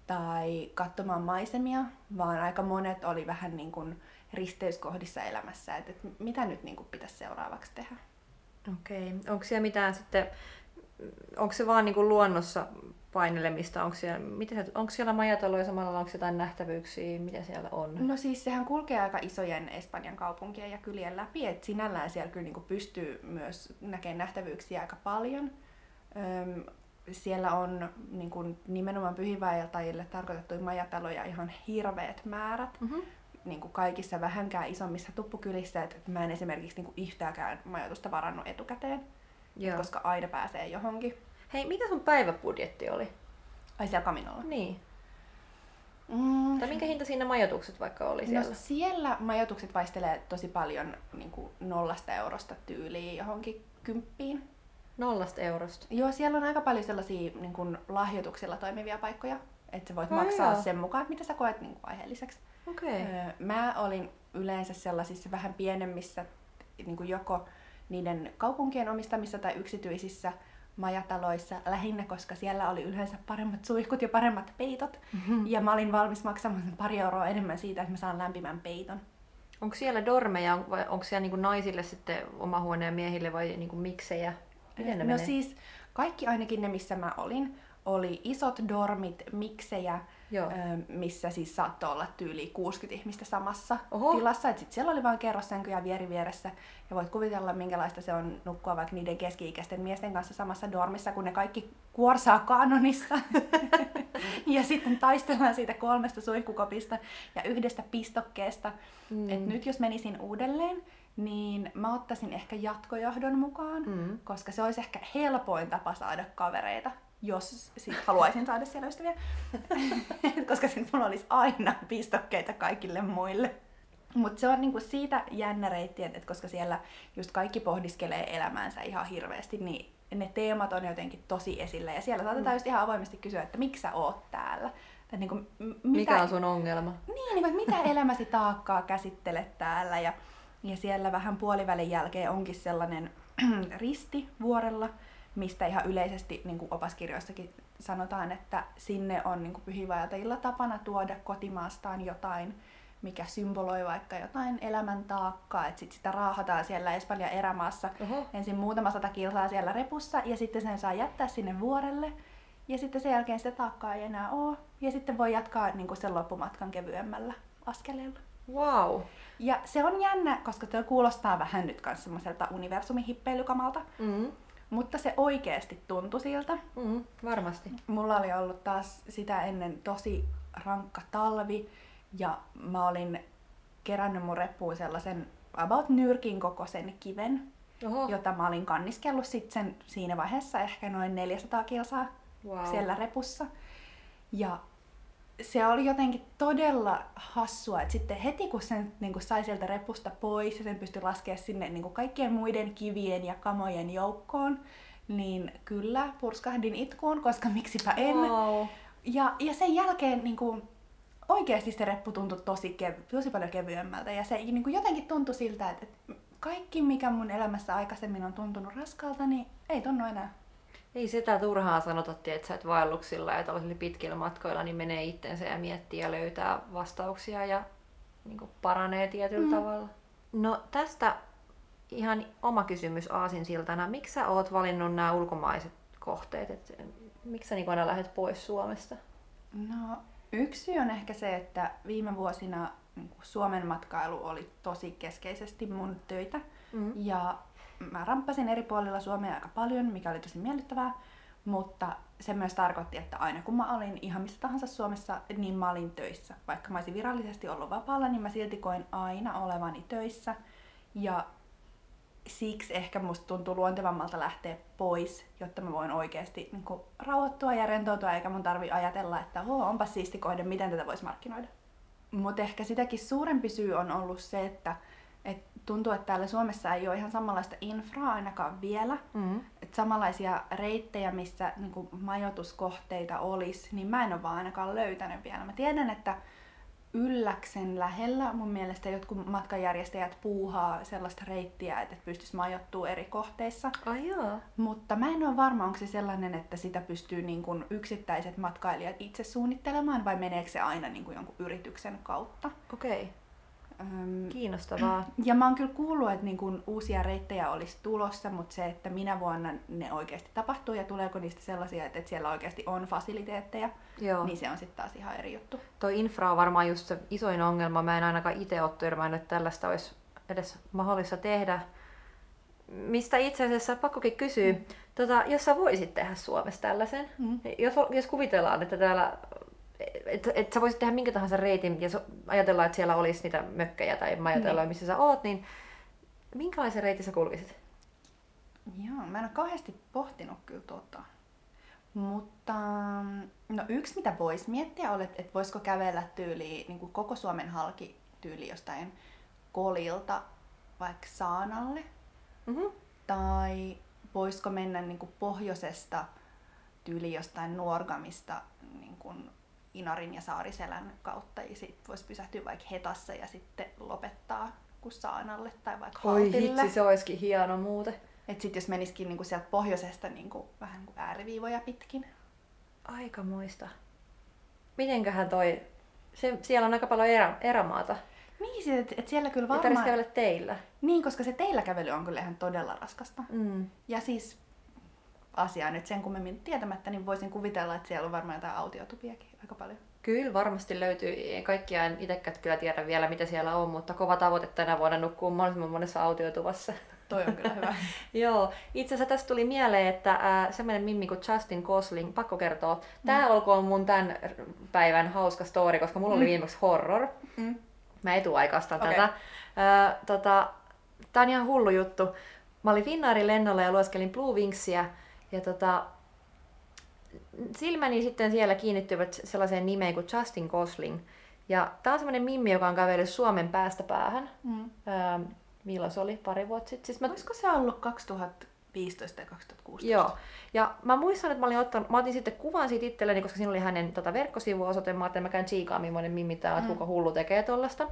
tai katsomaan maisemia, vaan aika monet oli vähän niinku risteyskohdissa elämässä, että et mitä nyt niinku pitäisi seuraavaksi tehdä. Okei. Okay. Onko siellä mitään sitten, onko se vaan niinku luonnossa painelemista, onko siellä, siellä majataloja samalla, onko jotain nähtävyyksiä, mitä siellä on? No siis sehän kulkee aika isojen Espanjan kaupunkien ja kylien läpi, että sinällään siellä kyllä niinku pystyy myös näkemään nähtävyyksiä aika paljon. Öm, siellä on niinku nimenomaan pyhiinvaeltajille tarkoitettuja majataloja ihan hirveät määrät, mm-hmm. niinku kaikissa vähänkään isommissa tuppukylissä, että mä en esimerkiksi niinku yhtääkään majoitusta varannut etukäteen, koska aina pääsee johonkin. Hei, mikä sun päiväbudjetti oli? Ai siellä Caminolla? Niin. Mm. Tai minkä hinta siinä majoitukset vaikka oli siellä? No siellä majoitukset vaihtelee tosi paljon niin kuin nollasta eurosta tyyliin johonkin kymppiin. Nollasta eurosta? Joo, siellä on aika paljon sellaisia niin kuin lahjoituksilla toimivia paikkoja. Että sä voit no, maksaa joo. sen mukaan, mitä sä koet niin kuin aiheelliseksi. Okay. Öö, mä olin yleensä sellaisissa vähän pienemmissä, niin kuin joko niiden kaupunkien omistamissa tai yksityisissä majataloissa lähinnä, koska siellä oli yleensä paremmat suihkut ja paremmat peitot. Mm-hmm. Ja mä olin valmis maksamaan pari euroa enemmän siitä, että mä saan lämpimän peiton. Onko siellä dormeja vai onko siellä niinku naisille sitten oma huone ja miehille vai niinku miksejä? Miten ne no menee? Siis kaikki ainakin ne, missä mä olin, oli isot dormit, miksejä, Joo. missä siis saattoi olla tyyli kuusikymmentä ihmistä samassa Oho. tilassa. Et sit siellä oli vaan kerrossänkyjä vieri vieressä. Ja voit kuvitella, minkälaista se on nukkua vaikka niiden keski-ikäisten miesten kanssa samassa dormissa, kun ne kaikki kuorsaa kanonissa. Ja sitten taistellaan siitä kolmesta suihkukopista ja yhdestä pistokkeesta. Mm. Et nyt jos menisin uudelleen, niin mä ottaisin ehkä jatkojohdon mukaan, mm. koska se olisi ehkä helpoin tapa saada kavereita. Jos sit haluaisin saada siellä ystäviä, koska sit mulla olisi aina pistokkeita kaikille muille. Mutta se on niinku siitä jännä reitti, että koska siellä just kaikki pohdiskelee elämäänsä ihan hirveästi, niin ne teemat on jotenkin tosi esillä. Ja siellä saatetaan mm. just ihan avoimesti kysyä, että miksi sä oot täällä? Tai niinku, mitä... Mikä on sun ongelma? Niin, niinku, että mitä elämäsi taakkaa käsittelet täällä? Ja, ja siellä vähän puolivälin jälkeen onkin sellainen risti vuorella, mistä ihan yleisesti niin opaskirjoissakin sanotaan, että sinne on niin pyhiinvaeltajilla tapana tuoda kotimaastaan jotain, mikä symboloi vaikka jotain elämäntaakkaa. Et sit sitä raahataan siellä Espanjan erämaassa uh-huh. ensin muutama sata kilsaa siellä repussa ja sitten sen saa jättää sinne vuorelle. Ja sitten sen jälkeen sitä taakkaa ei enää ole. Ja sitten voi jatkaa niin sen loppumatkan kevyemmällä askeleella. Wow. Ja se on jännä, koska se kuulostaa vähän nyt myös semmoiselta universumin hippeilykamalta. Mm-hmm. Mutta se oikeesti tuntui siltä. Mm, varmasti. Mulla oli ollut taas sitä ennen tosi rankka talvi ja mä olin kerännyt mun reppuun sellaisen about nyrkin kokoisen kiven, Oho. jota mä olin kanniskellut sit sen siinä vaiheessa ehkä noin neljäsataa kilsaa wow. siellä repussa. Ja se oli jotenkin todella hassua, että sitten heti kun sen niin kun sai sieltä repusta pois ja sen pystyi laskemaan sinne niin kun kaikkien muiden kivien ja kamojen joukkoon, niin kyllä purskahdin itkuun, koska miksipä en. Wow. Ja, ja sen jälkeen niin kun, oikeasti se reppu tuntui tosi, kev- tosi paljon kevyemmältä ja se niin kun jotenkin tuntui siltä, että kaikki mikä mun elämässä aikaisemmin on tuntunut raskalta, niin ei tunnu enää. Ei sitä turhaa sanota, että sä et vaelluksilla ja tällaisilla pitkillä matkoilla niin menee itsensä ja miettii ja löytää vastauksia ja niin kuin paranee tietyllä mm. tavalla. No tästä ihan oma kysymys aasinsiltana. Miksi sä oot valinnut nämä ulkomaiset kohteet? Et, miksi sä niin aina lähdet pois Suomesta? No yksi syy on ehkä se, että viime vuosina niin kuin Suomen matkailu oli tosi keskeisesti mun töitä. Mm. Ja mä ramppasin eri puolilla Suomea aika paljon, mikä oli tosi miellyttävää, mutta se myös tarkoitti, että aina kun mä olin ihan missä tahansa Suomessa, niin mä olin töissä. Vaikka mä olisin virallisesti ollut vapaalla, niin mä silti koin aina olevani töissä. Ja siksi ehkä musta tuntuu luontevammalta lähteä pois, jotta mä voin oikeasti niin kuin rauhoittua ja rentoutua, eikä mun tarvi ajatella, että onpas siisti kohde, miten tätä voisi markkinoida. Mutta ehkä sitäkin suurempi syy on ollut se, että Et tuntuu, että täällä Suomessa ei ole ihan samanlaista infraa ainakaan vielä. Mm. Et samanlaisia reittejä, missä niinku majoituskohteita olisi, niin mä en ole vaan ainakaan löytänyt vielä. Mä tiedän, että Ylläksen lähellä mun mielestä jotkut matkanjärjestäjät puuhaa sellaista reittiä, että pystyisi majoittua eri kohteissa. Ai joo. Mutta mä en ole varma, onko se sellainen, että sitä pystyy niinku yksittäiset matkailijat itse suunnittelemaan vai meneekö se aina niinku jonkun yrityksen kautta. Okei. Okay. Kiinnostavaa. Ja mä oon kyllä kuullut, että niin kun uusia reittejä olisi tulossa, mutta se, että minä vuonna ne oikeasti tapahtuu ja tuleeko niistä sellaisia, että siellä oikeasti on fasiliteetteja, Joo. niin se on sitten taas ihan eri juttu. Toi infra on varmaan just se isoin ongelma. Mä en ainakaan itse ole törmännyt, että tällaista olisi edes mahdollista tehdä. Mistä itse asiassa pakkokin kysyä, mm. tota, jos sä voisit tehdä Suomessa tällaisen, mm. jos, jos kuvitellaan, että täällä Että et sä voisit tehdä minkä tahansa reitin ja so, ajatellaan, että siellä olisi niitä mökkejä tai majotaloja, niin. missä sä oot, niin minkälaisen reitin sä kulkisit? Joo, mä en ole kauheasti pohtinut kyllä tota. Mutta no yksi, mitä voisi miettiä, on, että voisiko kävellä tyyliin niin koko Suomen halki tyyliin jostain Kolilta vaikka Saanalle. Mm-hmm. Tai voisiko mennä niin kuin pohjoisesta tyyliin jostain Nuorgamista niin kuin Inarin ja Saariselän kautta. Ja sitten voisi pysähtyä vaikka Hetassa ja sitten lopettaa kun Saanalle tai vaikka Haltille. Oi hitsi, se olisikin hieno muuten. Että sitten jos menisikin niinku sieltä pohjoisesta niinku, vähän niinku ääriviivoja pitkin. Aika muista. Mitenköhän toi... Se, siellä on aika paljon erä, erämaata. Niin, että et siellä kyllä varmaan... Ei tarvitsisi kävellä teillä. Niin, koska se teillä kävely on kyllä ihan todella raskasta. Mm. Ja siis asiaa nyt sen kummemmin tietämättä, niin voisin kuvitella, että siellä on varmaan jotain autiotupiakin aika paljon. Kyllä, varmasti löytyy. Kaikkia en itsekään kyllä tiedä vielä, mitä siellä on, mutta kova tavoite tänä vuonna nukkuu mahdollisimman monessa autiotuvassa. Toi on kyllä hyvä. Joo. Itse asiassa tässä tuli mieleen, että äh, semmoinen mimmi kuin Jestin Gosling, pakko kertoa. Tää mm. olkoon mun tämän päivän hauska story, koska mulla mm. oli viimeksi horror. Mm. Mä etuaikaistan okay. tätä. Äh, tota, tää on ihan hullu juttu. Mä olin Finnairin lennolla ja lueskelin Blue Wingsia. Ja tota, silmäni sitten siellä kiinnittyvät sellaiseen nimeen kuin Jestin Gosling. Ja tää on semmoinen mimmi, joka on kävellyt Suomen päästä päähän. Mm. Ähm, Milloin se oli? Pari vuotta sitten. Siis mä... Olisiko se ollut kaksituhattaviisitoista tai kaksituhattakuusitoista? Joo. Ja mä muistan, että mä, olin ottanut, mä otin sitten kuvan siitä itselleni, koska siinä oli hänen tota, verkkosivuosoite. Mä ajattelin, että mä käyn tsiikaan, millainen mimmi tää on, että mm. kuka hullu tekee tollasta.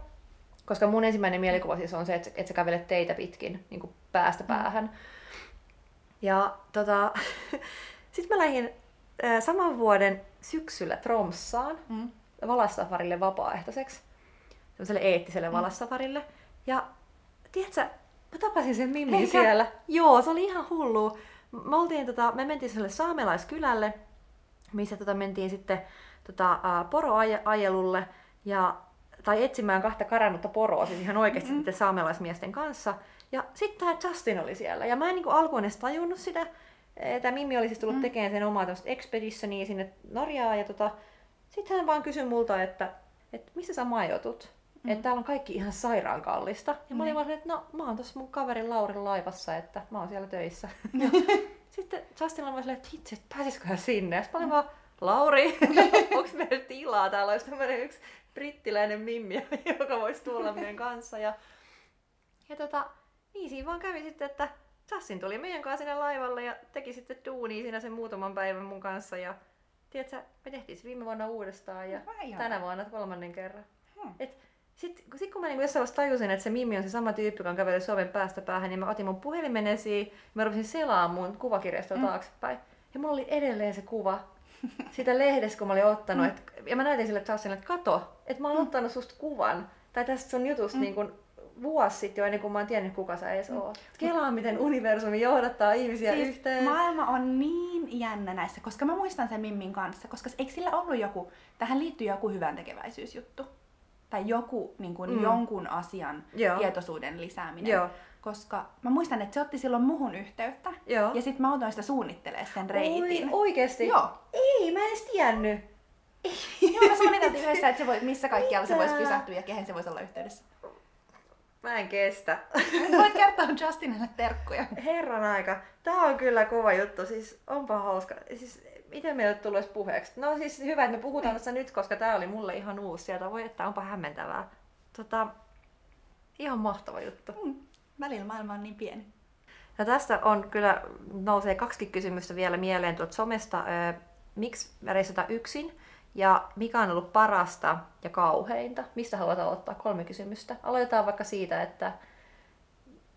Koska mun ensimmäinen mielikuva siis on se, että, että sä kävelet teitä pitkin niin kuin päästä päähän. Mm. Ja tota... sitten mä lähdin äh, saman vuoden syksyllä Tromsaan mm. valasafarille vapaaehtoiseksi. Sellaiselle eettiselle mm. valasafarille. Ja tiedätkö, mä tapasin sen mimmin Hei, siellä. Sä... Joo, se oli ihan hullua. Me, oltiin, tota, me mentiin sille saamelaiskylälle, missä tota, mentiin sitten tota, poroajelulle ja, tai etsimään kahta karannutta poroa, siis ihan oikeasti mm-hmm. saamelaismiesten kanssa. Ja sitten tämä Jestin oli siellä. Ja mä en niin kuin alkuun edes tajunnut sitä. Tämä mimmi oli siis tullut mm-hmm. tekemään sen omaa tämmöistä expeditionia sinne Norjaan. Ja tota, sitten hän vaan kysyi multa, että, että missä sä majoitut? Mm. Että täällä on kaikki ihan sairaan kallista. Ja mm. mä olin vaan että no mä oon tossa mun kaverin Laurin laivassa, että mä oon siellä töissä. Ja sitten Jestin oli vaan silleen, että hitsi, että pääsisiköhän sinne? Ja sitten mä olin vaan, Lauri, onks meillä tilaa? Täällä olisi tämmönen yksi brittiläinen mimmi, joka voisi tulla meidän kanssa. Ja, ja tota, niin siinä vaan kävi sitten, että Jestin tuli meidän kanssa sinne laivalle ja teki sitten duunia siinä sen muutaman päivän mun kanssa. Ja tiedätkö, me tehtiin se viime vuonna uudestaan ja Vajan. tänä vuonna kolmannen kerran. Hmm. Et, Sitten kun, sit kun mä niin jossain vaiheessa tajusin, että se mimmi on se sama tyyppi, joka on kävellyt Suomen päästä päähän, niin mä otin mun puhelimen esiin ja mä rupesin selaamaan mun kuvakirjastoa mm. taaksepäin. Ja mulla oli edelleen se kuva siitä lehdessä, kun mä olin ottanut. Mm. Et, ja mä näytin sille Jestinille, että kato, että mä oon mm. ottanut susta kuvan tai tästä sun jutusta mm. niin kun vuosi sitten jo ennen kuin mä oon tiennyt, kuka sä edes mm. oot. Kelaa, miten universumi johdattaa ihmisiä siis yhteen. Maailma on niin jännä näissä, koska mä muistan sen mimmin kanssa, koska eikö sillä ollut joku, tähän liittyy joku hyväntekeväisyysjuttu? Tai joku, niin kuin, mm. jonkun asian Joo. tietoisuuden lisääminen. Joo. Koska mä muistan, että se otti silloin muhun yhteyttä. Joo. Ja sit mä autoin sitä suunnittelee sen reitin. Oi, oikeesti? Joo. Ei, mä en edes tiennyt. Joo, mä suunniteltiin yhdessä, että se voi, missä kaikkialla se voisi pysähtyä ja kehen se voisi olla yhteydessä. Mä en kestä. Voit kertoa Jestinille terkkuja. Herran aika. Tää on kyllä kova juttu. Siis onpa hauska. Siis... Miten meille tullut edes puheeksi? No siis hyvä, että me puhutaan tässä nyt, koska tää oli mulle ihan uusi sieltä. Voi että onpa hämmentävää. Tota, ihan mahtava juttu. Mm. Välillä maailma on niin pieni. No tästä on kyllä, nousee kaksi kysymystä vielä mieleen tuolta somesta. Miksi reissata yksin? Ja mikä on ollut parasta ja kauheinta? Mistä haluat aloittaa? Kolme kysymystä. Aloitetaan vaikka siitä, että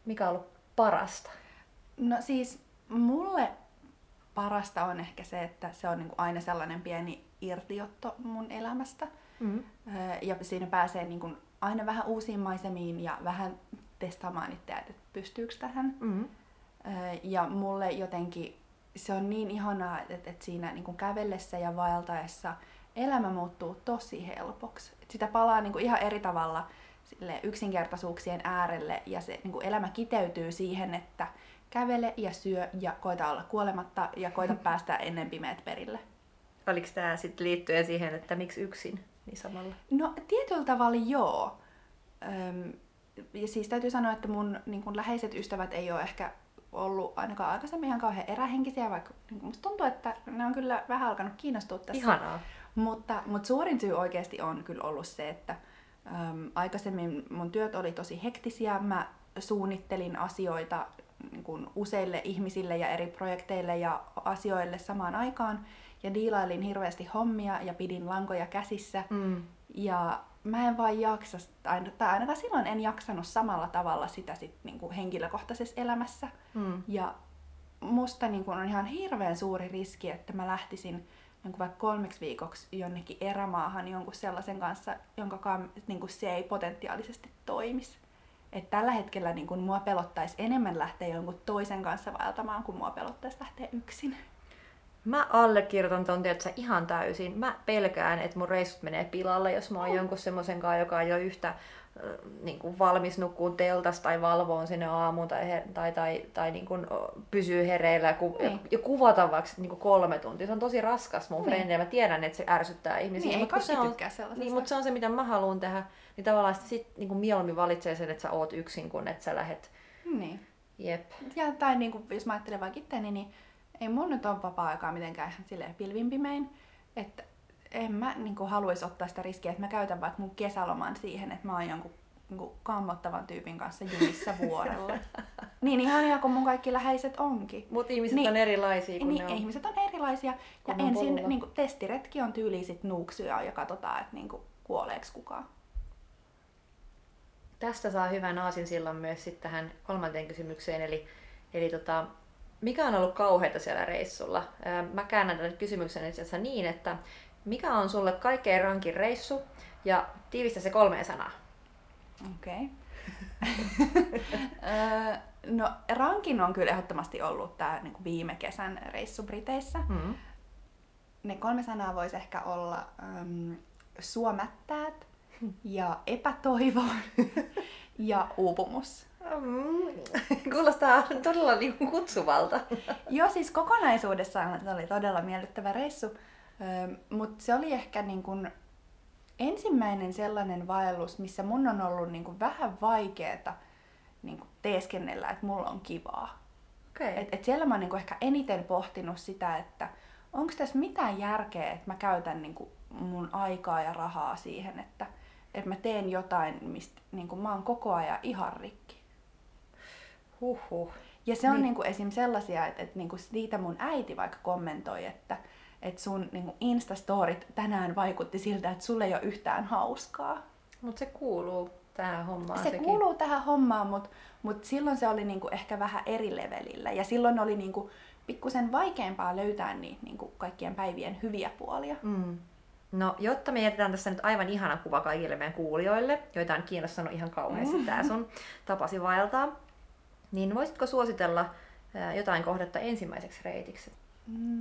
mikä on ollut parasta? No siis mulle... Parasta on ehkä se, että se on niinku aina sellainen pieni irtiotto mun elämästä. Mm-hmm. Ja siinä pääsee niinku aina vähän uusiin maisemiin ja vähän testaamaan itseään, että pystyykö tähän. Mm-hmm. Ja mulle jotenkin se on niin ihanaa, että siinä niinku kävellessä ja vaeltaessa elämä muuttuu tosi helpoksi. Sitä palaa niinku ihan eri tavalla yksinkertaisuuksien äärelle ja se niinku elämä kiteytyy siihen, että kävele ja syö ja koita olla kuolematta ja koita päästä ennen pimeät perille. Oliko tämä sitten liittyen siihen, että miksi yksin niin samalla? No tietyllä tavalla joo. Öm, ja siis täytyy sanoa, että mun niin kun läheiset ystävät ei ole ehkä ollut ainakaan aikaisemmin ihan kauhean erähenkisiä, vaikka musta tuntuu, että ne on kyllä vähän alkanut kiinnostua tässä. Ihanaa. Mutta, mutta suurin syy oikeasti on kyllä ollut se, että äm, aikaisemmin mun työt oli tosi hektisiä, mä suunnittelin asioita niin kuin useille ihmisille ja eri projekteille ja asioille samaan aikaan ja diilailin hirveästi hommia ja pidin lankoja käsissä mm. ja mä en vaan jaksa, tai ainakaan silloin en jaksanut samalla tavalla sitä sit niinku henkilökohtaisessa elämässä. Mm. Ja musta niinku on ihan hirveän suuri riski, että mä lähtisin niinku vaikka kolmeksi viikoksi jonnekin erämaahan jonkun sellaisen kanssa, jonkakaan niinku se ei potentiaalisesti toimisi. Et tällä hetkellä niinku mua pelottaisi enemmän lähteä jonkun toisen kanssa vaeltamaan, kuin mua pelottaisi lähteä yksin. Mä allekirjoitan ton tietysti ihan täysin. Mä pelkään, että mun reissut menee pilalle, jos mä oon jonkun semmosen kanssa, joka ei ole yhtä äh, niin kuin valmis nukkuun teltasta tai valvoon sinne aamuun tai, her- tai, tai, tai niin kuin pysyy hereillä ku- niin. ja kuvata vaikka niin kuin kolme tuntia. Se on tosi raskas mun niin. frendille. Mä tiedän, että se ärsyttää ihmisiä. Niin, mutta se, on, niin, mut se on se, mitä mä haluan tehdä. Niin tavallaan sit niin kuin mieluummin valitsee sen, että sä oot yksin, kun että sä lähet. Niin. Jep. Ja, tai niin kuin, jos mä ajattelen vaikka itteeni, niin ei mulla nyt ole vapaa-aikaa mitenkään silleen pilvinpimein, että en mä niinku haluaisi ottaa sitä riskiä, että mä käytän vaikka mun kesäloman siihen, että mä oon jonkun niinku kammottavan tyypin kanssa jumissa vuorella. Niin ihania kuin mun kaikki läheiset onkin. Mut ihmiset niin, on erilaisia kuin niin, ne on. Ihmiset on erilaisia ja ensin niinku, testiretki on tyyliin sit Nuuksioon ja katsotaan, että niinku, kuoleeks kukaan. Tästä saa hyvän aasinsillan myös sit tähän kolmanteen kysymykseen, eli, eli tota... mikä on ollut kauheata siellä reissulla? Mä käännän tämän kysymyksen itse niin, että mikä on sulle kaikkein rankin reissu ja tiivistä se kolmeen sanaa? Okei. Okay. No rankin on kyllä ehdottomasti ollut tää niinku viime kesän reissu Briteissä. Mm-hmm. Ne kolme sanaa vois ehkä olla ähm, suomättäät ja epätoivo ja uupumus. Mm, kuulostaa todella niinku kutsuvalta. Joo, siis kokonaisuudessaan se oli todella miellyttävä reissu, mutta se oli ehkä niinku ensimmäinen sellainen vaellus, missä mun on ollut niinku vähän vaikeeta niinku teeskennellä, että mulla on kivaa. Okay. Et, et siellä mä oon niinku ehkä eniten pohtinut sitä, että onko tässä mitään järkeä, että mä käytän niinku mun aikaa ja rahaa siihen, että et mä teen jotain, mistä niinku mä oon koko ajan ihan rikki. Huhhuh. Ja se on niin. Niinku esim. Sellaisia, että et niinku niitä mun äiti vaikka kommentoi, että et sun niinku instastorit tänään vaikutti siltä, että sulle ei ole yhtään hauskaa. Mut se kuuluu tähän hommaan. Se sekin. kuuluu tähän hommaan, mut, mut silloin se oli niinku ehkä vähän eri levelillä. Ja silloin oli niinku pikkusen vaikeampaa löytää niitä niinku kaikkien päivien hyviä puolia. Mm. No, jotta me jätetään tässä nyt aivan ihana kuva kaikille meidän kuulijoille, joita on kiinnostanut ihan kauheasti mm. tää sun tapasi vaeltaa, niin voisitko suositella jotain kohdetta ensimmäiseksi reitiksi?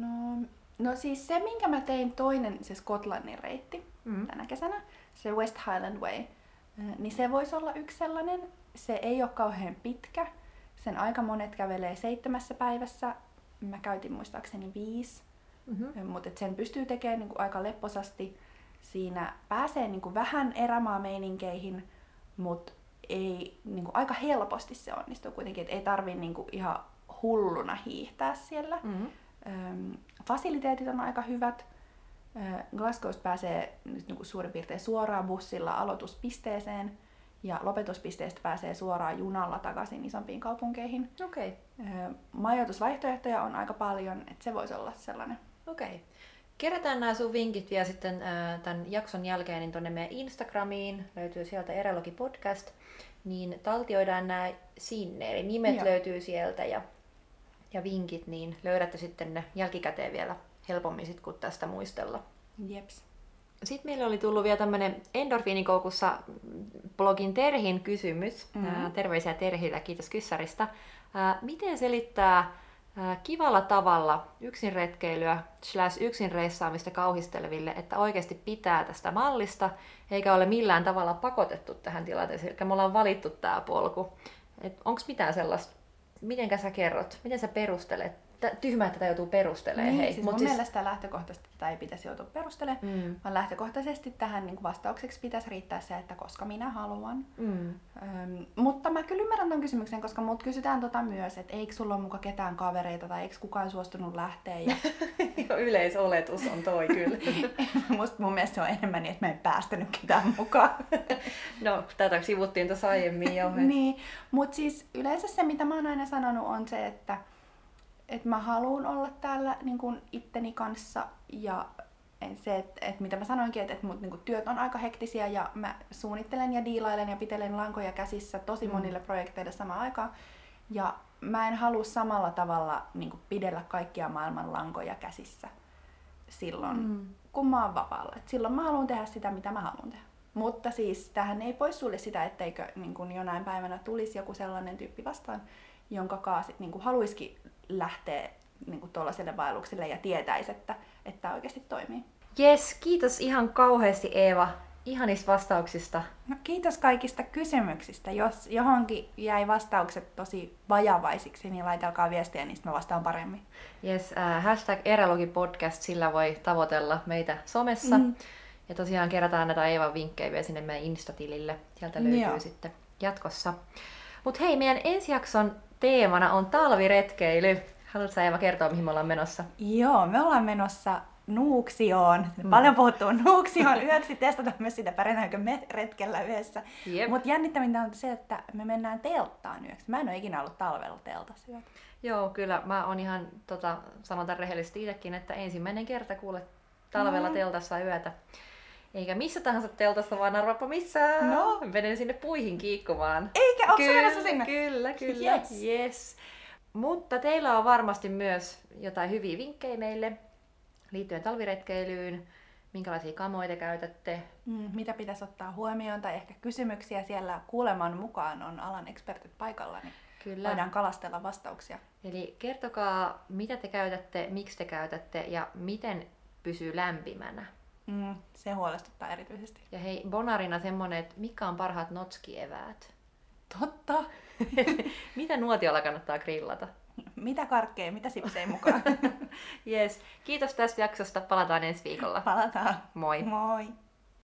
No, no siis se, minkä mä tein toinen, se Skotlannin reitti mm. tänä kesänä, se West Highland Way, niin se voisi olla yksi sellainen. Se ei ole kauhean pitkä. Sen aika monet kävelee seitsemässä päivässä. Mä käytin muistaakseni viisi. Mm-hmm. Mutta sen pystyy tekemään niinku aika lepposasti. Siinä pääsee niinku vähän erämaameininkeihin, mutta ei, niinku, aika helposti se onnistuu kuitenkin, et ei tarvii niinku ihan hulluna hiihtää siellä. Mm-hmm. Ähm, fasiliteetit on aika hyvät. Äh, Glasgowsta pääsee nyt niinku suurin piirtein suoraan bussilla aloituspisteeseen ja lopetuspisteestä pääsee suoraan junalla takaisin isompiin kaupunkeihin. Okay. Äh, majoitusvaihtoehtoja on aika paljon, että se voisi olla sellainen. Okei. Okay. Kerätään nämä sun vinkit vielä sitten äh, tämän jakson jälkeen niin tuonne meidän Instagramiin, löytyy sieltä Erälogi Podcast, niin taltioidaan nämä sinne, eli nimet Joo. löytyy sieltä ja, ja vinkit, niin löydätte sitten ne jälkikäteen vielä helpommin sit, kun tästä muistella. Jeps. Sitten meille oli tullut vielä tämmöinen Endorfiinikoukussa blogin Terhin kysymys, mm-hmm. terveisiä Terhillä, kiitos kyssäristä. Äh, miten selittää kivalla tavalla yksinretkeilyä slash yksinreissaamista kauhisteleville, että oikeasti pitää tästä mallista, eikä ole millään tavalla pakotettu tähän tilanteeseen, eli me ollaan valittu tämä polku. Onko mitään sellaista, miten sä kerrot, miten sä perustelet tyhmää, että tätä joutuu perustelemaan. Niin, hei. Siis mun siis... mielestä lähtökohtaisesti tätä ei pitäisi joutua perustelemaan, mm. vaan lähtökohtaisesti tähän niin vastaukseksi pitäisi riittää se, että koska minä haluan. Mm. Öm, mutta mä kyllä ymmärrän tämän kysymyksen, koska mut kysytään tota myös, että eikö sulla ole muka ketään kavereita tai eikö kukaan suostunut lähteä. Ja... yleisoletus on toi kyllä. Musta mun mielestä se on enemmän niin, että mä en päästänyt ketään mukaan. No, tätä sivuttiin tuossa aiemmin jo. Niin, mutta siis yleensä se, mitä mä oon aina sanonut, on se, että että mä haluun olla täällä niin kun itteni kanssa ja se, että, että mitä mä sanoinkin, että, että mut niin kun työt on aika hektisiä ja mä suunnittelen ja diilailen ja pitelen lankoja käsissä tosi monille mm. projekteille samaan aikaan. Ja mä en halua samalla tavalla niin kun pidellä kaikkia maailman lankoja käsissä silloin, mm. kun mä oon vapaalla. Et silloin mä haluun tehdä sitä, mitä mä haluun tehdä. Mutta siis tähän ei poissulje sitä, etteikö niin kun jonain päivänä tulisi joku sellainen tyyppi vastaan, jonka kaa sit niin kun haluisikin lähtee niinku tuollaiselle vaellukselle ja tietäisi, että että oikeasti toimii. Jes, kiitos ihan kauheasti Eeva ihanista vastauksista. No kiitos kaikista kysymyksistä. Jos johonkin jäi vastaukset tosi vajavaisiksi, niin laitelkaa viestiä, niin mä vastaan paremmin. Jes, äh, hashtag erälogipodcast, sillä voi tavoitella meitä somessa. Mm. Ja tosiaan kerätään näitä Eevan vinkkejä vielä sinne meidän Insta-tilille. Sieltä löytyy Joo. sitten jatkossa. Mut hei, meidän ensi jakson teemana on talviretkeily. Haluatko sä, Eeva, kertoa, mihin me ollaan menossa? Joo, me ollaan menossa Nuuksioon. Mm. Paljon puhuttuu Nuuksioon yöksi. Testataan myös sitä, pärjätäänkö me retkellä yössä. Yep. Mutta jännittävintä on se, että me mennään telttaan yöksi. Mä en ole ikinä ollut talvella teltassa yötä. Joo, kyllä. Mä oon ihan, tota, sanon tämän rehellisesti itsekin, että ensimmäinen kerta kuule talvella mm. teltassa yötä. Eikä missä tahansa teltassa, vaan arvaappa missä. No. Menen sinne puihin kiikkumaan. Eikä, onko se menossa sinne? Kyllä, kyllä. Yes. yes. Mutta teillä on varmasti myös jotain hyviä vinkkejä meille liittyen talviretkeilyyn. Minkälaisia kamoja käytätte? Mm, mitä pitäisi ottaa huomioon tai ehkä kysymyksiä siellä kuuleman mukaan on alan ekspertit paikalla. Niin kyllä. Voidaan kalastella vastauksia. Eli kertokaa, mitä te käytätte, miksi te käytätte ja miten pysyy lämpimänä. Mm, se huolestuttaa erityisesti. Ja hei, bonarina semmonen, että mikä on parhaat notskieväät? Totta! Mitä nuotiolla kannattaa grillata? Mitä karkkeja, mitä sipsejä mukaan? Yes. Kiitos tästä jaksosta, palataan ensi viikolla. Palataan. Moi! Moi!